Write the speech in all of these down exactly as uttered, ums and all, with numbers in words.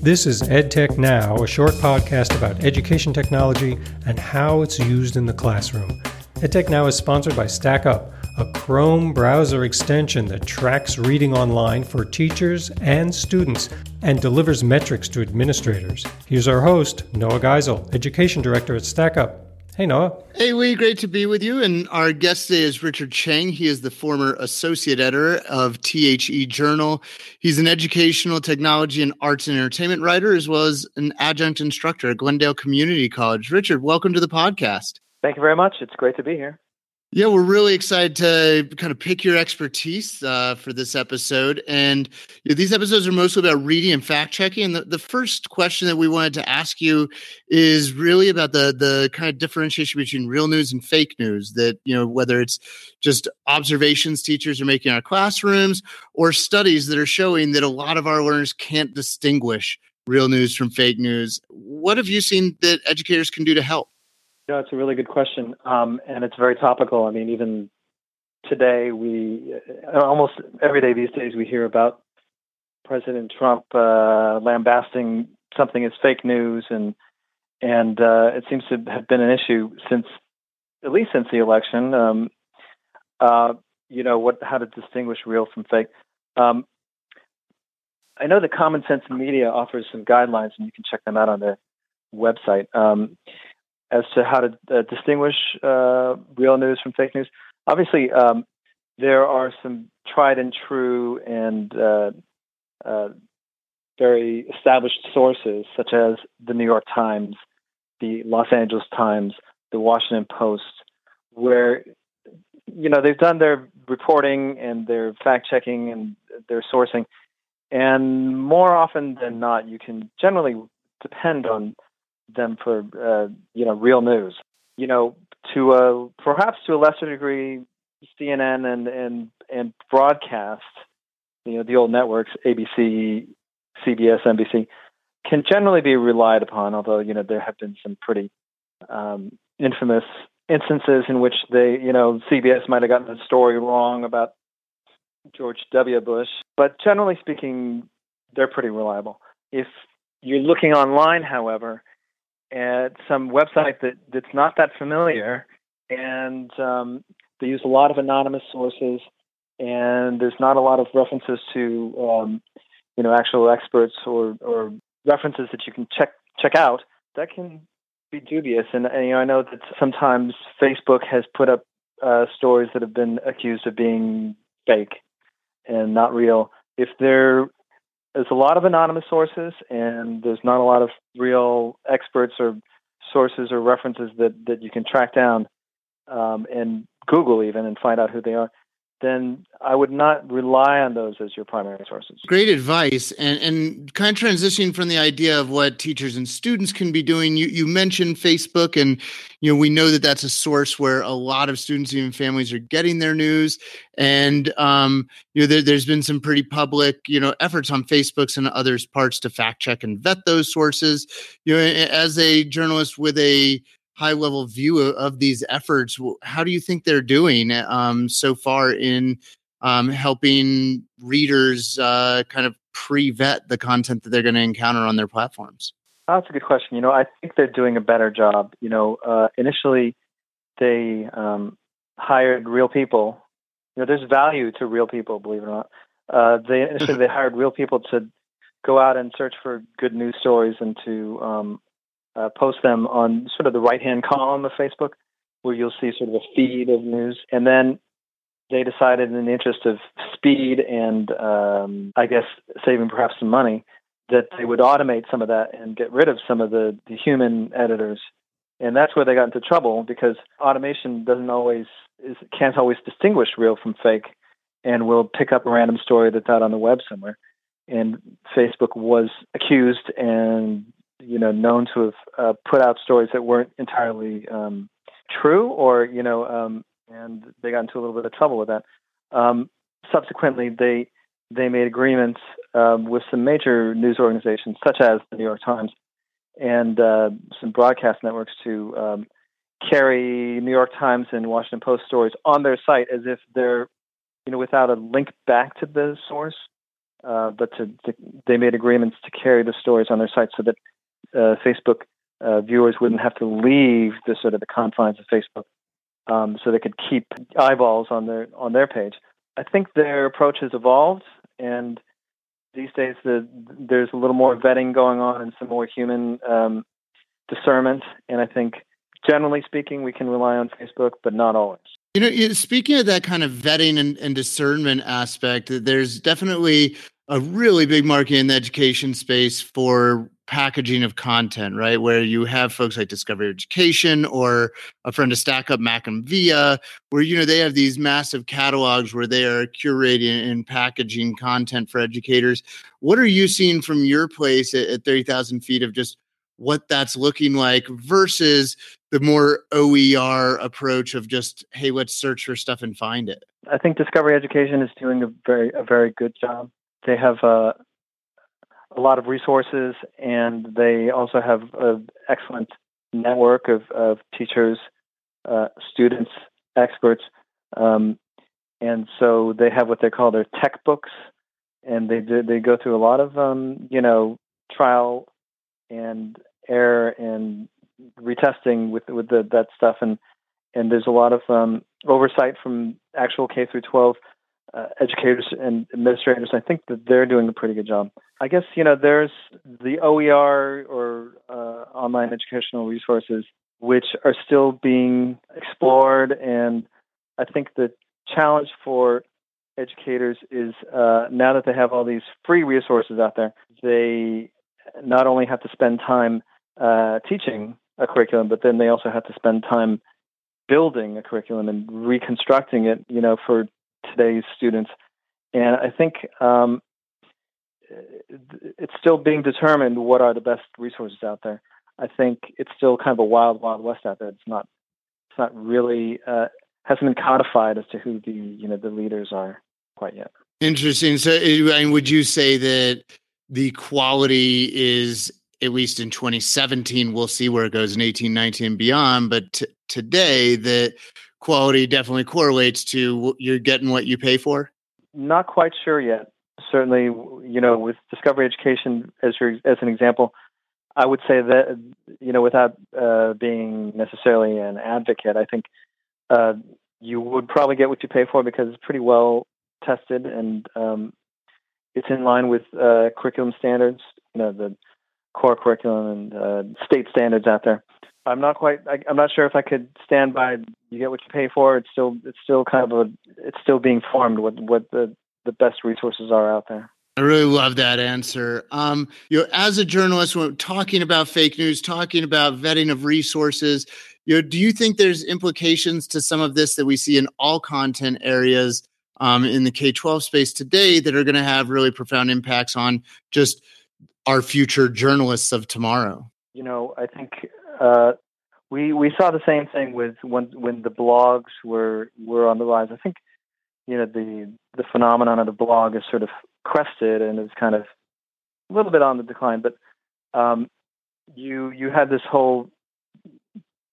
This is EdTech Now, a short podcast about education technology and how it's used in the classroom. EdTech Now is sponsored by StackUp, a Chrome browser extension that tracks reading online for teachers and students and delivers metrics to administrators. Here's our host, Noah Geisel, Education Director at StackUp. Hey, Noah. Hey, Lee. Great to be with you. And our guest today is Richard Chang. He is the former associate editor of THE Journal. He's an educational technology and arts and entertainment writer, as well as an adjunct instructor at Glendale Community College. Richard, welcome to the podcast. Thank you very much. It's great to be here. Yeah, we're really excited to kind of pick your expertise uh, for this episode. And you know, these episodes are mostly about reading and fact-checking. And the, the first question that we wanted to ask you is really about the the kind of differentiation between real news and fake news, that, you know, whether it's just observations teachers are making in our classrooms or studies that are showing that a lot of our learners can't distinguish real news from fake news. What have you seen that educators can do to help? No, it's a really good question, um, and it's very topical. I mean, even today, we almost every day these days we hear about President Trump uh, lambasting something as fake news, and and uh, it seems to have been an issue since at least since the election. Um, uh, you know what? How to distinguish real from fake? Um, I know that Common Sense Media offers some guidelines, and you can check them out on their website. Um, as to how to uh, distinguish uh, real news from fake news. Obviously, um, there are some tried and true and uh, uh, very established sources, such as the New York Times, the Los Angeles Times, the Washington Post, where, you know, they've done their reporting and their fact-checking and their sourcing. And more often than not, you can generally depend on them for, uh, you know, real news. You know, to a, perhaps to a lesser degree, C N N and, and, and broadcast, you know, the old networks, A B C, C B S, N B C, can generally be relied upon, although, you know, there have been some pretty um, infamous instances in which they, you know, C B S might have gotten the story wrong about George W. Bush. But generally speaking, they're pretty reliable. If you're looking online, however, at some website that, that's not that familiar, and um, they use a lot of anonymous sources, and there's not a lot of references to, um, you know, actual experts or, or references that you can check check out. That can be dubious, and, and you know, I know that sometimes Facebook has put up uh, stories that have been accused of being fake and not real. If they're There's a lot of anonymous sources, and there's not a lot of real experts or sources or references that, that you can track down um, and Google even and find out who they are. Then I would not rely on those as your primary sources. Great advice. And and kind of transitioning from the idea of what teachers and students can be doing, you, you mentioned Facebook, and you know we know that that's a source where a lot of students and even families are getting their news. And um, you know there, there's been some pretty public you know efforts on Facebook's and others' parts to fact check and vet those sources. You know, as a journalist with a high-level view of these efforts, how do you think they're doing um, so far in um, helping readers uh, kind of pre-vet the content that they're going to encounter on their platforms? Oh, that's a good question. You know, I think they're doing a better job. You know, uh, initially they um, hired real people. You know, there's value to real people, believe it or not. Uh, they initially they hired real people to go out and search for good news stories and to um, Uh, post them on sort of the right-hand column of Facebook, where you'll see sort of a feed of news. And then they decided, in the interest of speed and um, I guess saving perhaps some money, that they would automate some of that and get rid of some of the, the human editors. And that's where they got into trouble, because automation doesn't always is, can't always distinguish real from fake, and will pick up a random story that's out on the web somewhere. And Facebook was accused and you know, known to have uh, put out stories that weren't entirely um, true, or, you know, um, and they got into a little bit of trouble with that. Um, subsequently, they they made agreements uh, with some major news organizations, such as the New York Times, and uh, some broadcast networks to um, carry New York Times and Washington Post stories on their site as if they're, you know, without a link back to the source. uh, but to, to, they made agreements to carry the stories on their site so that uh, Facebook uh, viewers wouldn't have to leave the sort of the confines of Facebook, um, so they could keep eyeballs on their on their page. I think their approach has evolved, and these days the, there's a little more vetting going on and some more human um, discernment. And I think, generally speaking, we can rely on Facebook, but not always. You know, speaking of that kind of vetting and, and discernment aspect, there's definitely a really big market in the education space for packaging of content, right? Where you have folks like Discovery Education or a friend of StackUp, Mac and Via, where, you know, they have these massive catalogs where they are curating and packaging content for educators. What are you seeing from your place at, at thirty thousand feet of just what that's looking like versus the more O E R approach of just, hey, let's search for stuff and find it? I think Discovery Education is doing a very, a very good job. They have a, a lot of resources, and they also have an excellent network of, of teachers, uh, students, experts. Um, and so they have what they call their tech books, and they do, they go through a lot of, um, you know, trial and error and retesting with, with the, that stuff. And, and there's a lot of um, oversight from actual K through twelve Uh, educators and administrators. I think that they're doing a pretty good job. I guess, you know, there's the O E R or uh, online educational resources, which are still being explored. And I think the challenge for educators is uh, now that they have all these free resources out there, they not only have to spend time uh, teaching a curriculum, but then they also have to spend time building a curriculum and reconstructing it, you know, for today's students. And I think um, it's still being determined what are the best resources out there. I think it's still kind of a wild, wild west out there. It's not, it's not really uh, hasn't been codified as to who the you know the leaders are quite yet. Interesting. So, and would you say that the quality is, at least in twenty seventeen, we'll see where it goes in eighteen, nineteen, and beyond, but t- today that quality definitely correlates to you're getting what you pay for? Not quite sure yet. Certainly, you know, with Discovery Education as your, as an example, I would say that, you know, without uh, being necessarily an advocate, I think uh, you would probably get what you pay for because it's pretty well tested, and um, it's in line with uh, curriculum standards, you know, the core curriculum and uh, state standards out there. I'm not quite. I, I'm not sure if I could stand by. You get what you pay for. It's still. It's still kind of a. It's still being formed. What what the, the best resources are out there. I really love that answer. Um, you know, as a journalist, when talking about fake news, talking about vetting of resources, you know, do you think there's implications to some of this that we see in all content areas um, in the K twelve space today that are going to have really profound impacts on just our future journalists of tomorrow? You know, I think. Uh, we we saw the same thing with when when the blogs were were on the rise. I think, you know, the the phenomenon of the blog is sort of crested and is kind of a little bit on the decline. But um, you you had this whole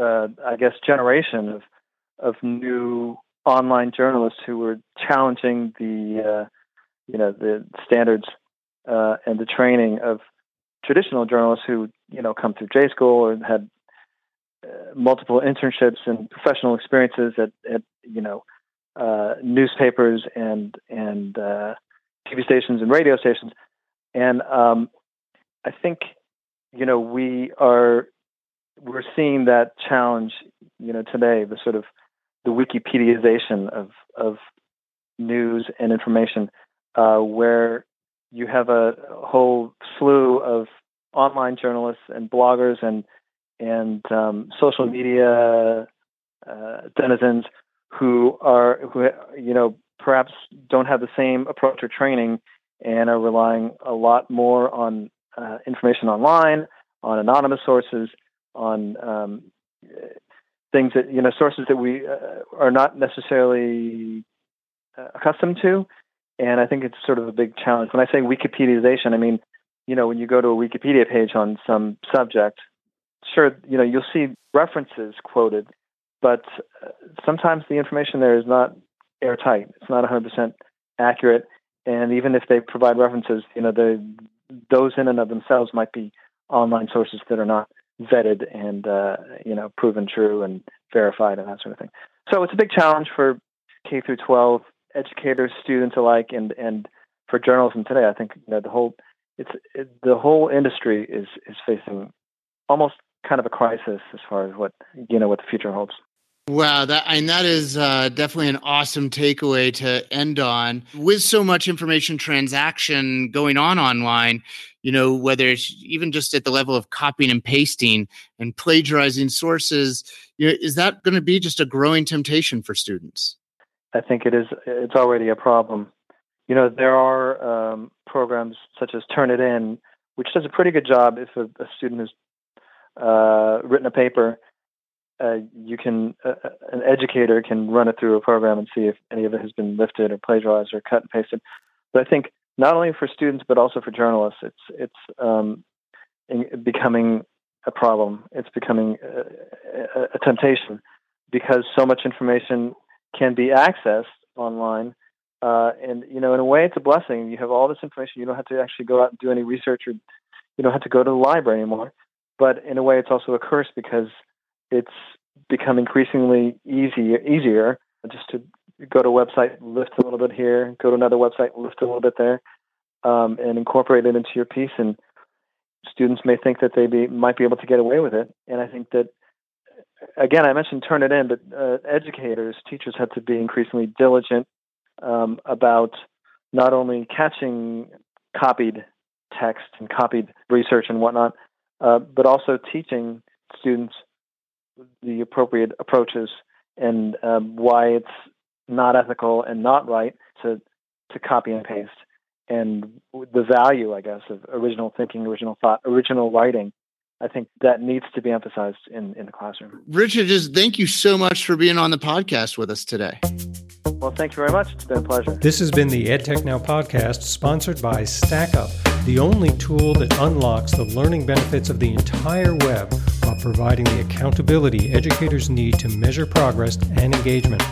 uh, I guess generation of of new online journalists who were challenging the uh, you know the standards uh, and the training of traditional journalists who, you know, come through J school and had uh, multiple internships and professional experiences at, at you know, uh, newspapers and and uh, T V stations and radio stations. And um, I think, you know, we are we're seeing that challenge, you know, today, the sort of the Wikipediaization of of news and information, uh, where you have a whole slew of online journalists and bloggers and and um, social media uh, denizens who are who you know perhaps don't have the same approach or training and are relying a lot more on uh, information online, on anonymous sources, on um, things that you know sources that we uh, are not necessarily uh, accustomed to. And I think it's sort of a big challenge. When I say Wikipediaization, I mean, you know, when you go to a Wikipedia page on some subject, sure, you know, you'll see references quoted, but sometimes the information there is not airtight. It's not one hundred percent accurate, And even if they provide references, you know, the, those in and of themselves might be online sources that are not vetted and, uh, you know, proven true and verified and that sort of thing. So it's a big challenge for K through twelve educators, students alike, and, and for journalism today. I think, you know, the whole it's it, the whole industry is is facing almost kind of a crisis as far as what, you know, what the future holds. Wow, that and that is uh, definitely an awesome takeaway to end on. With so much information transaction going on online, you know, whether it's even just at the level of copying and pasting and plagiarizing sources, you know, is that going to be just a growing temptation for students? I think it is. It's already a problem. You know, there are um, programs such as Turnitin, which does a pretty good job. If a, a student has uh, written a paper, uh, you can uh, an educator can run it through a program and see if any of it has been lifted or plagiarized or cut and pasted. But I think not only for students but also for journalists, it's it's um, in, becoming a problem. It's becoming a, a, a temptation because so much information can be accessed online. Uh, and, you know, in a way, it's a blessing. You have all this information. You don't have to actually go out and do any research, or you don't have to go to the library anymore. But in a way, it's also a curse because it's become increasingly easy, easier just to go to a website, lift a little bit here, go to another website, lift a little bit there, um, and incorporate it into your piece. And students may think that they be, might be able to get away with it. And I think that, again, I mentioned Turnitin, but uh, educators, teachers have to be increasingly diligent Um, about not only catching copied text and copied research and whatnot, uh, but also teaching students the appropriate approaches and um, why it's not ethical and not right to to copy and paste, and the value, I guess, of original thinking, original thought, original writing. I think that needs to be emphasized in, in the classroom. Richard, just thank you so much for being on the podcast with us today. Well, thank you very much. It's been a pleasure. This has been the EdTech Now podcast, sponsored by StackUp, the only tool that unlocks the learning benefits of the entire web while providing the accountability educators need to measure progress and engagement.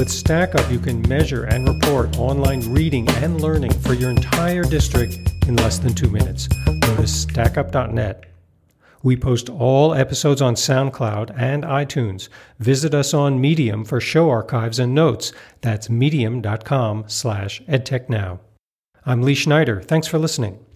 With StackUp, you can measure and report online reading and learning for your entire district in less than two minutes. Go to stack up dot net. We post all episodes on SoundCloud and iTunes. Visit us on Medium for show archives and notes. That's medium dot com slash edtech now. I'm Lee Schneider. Thanks for listening.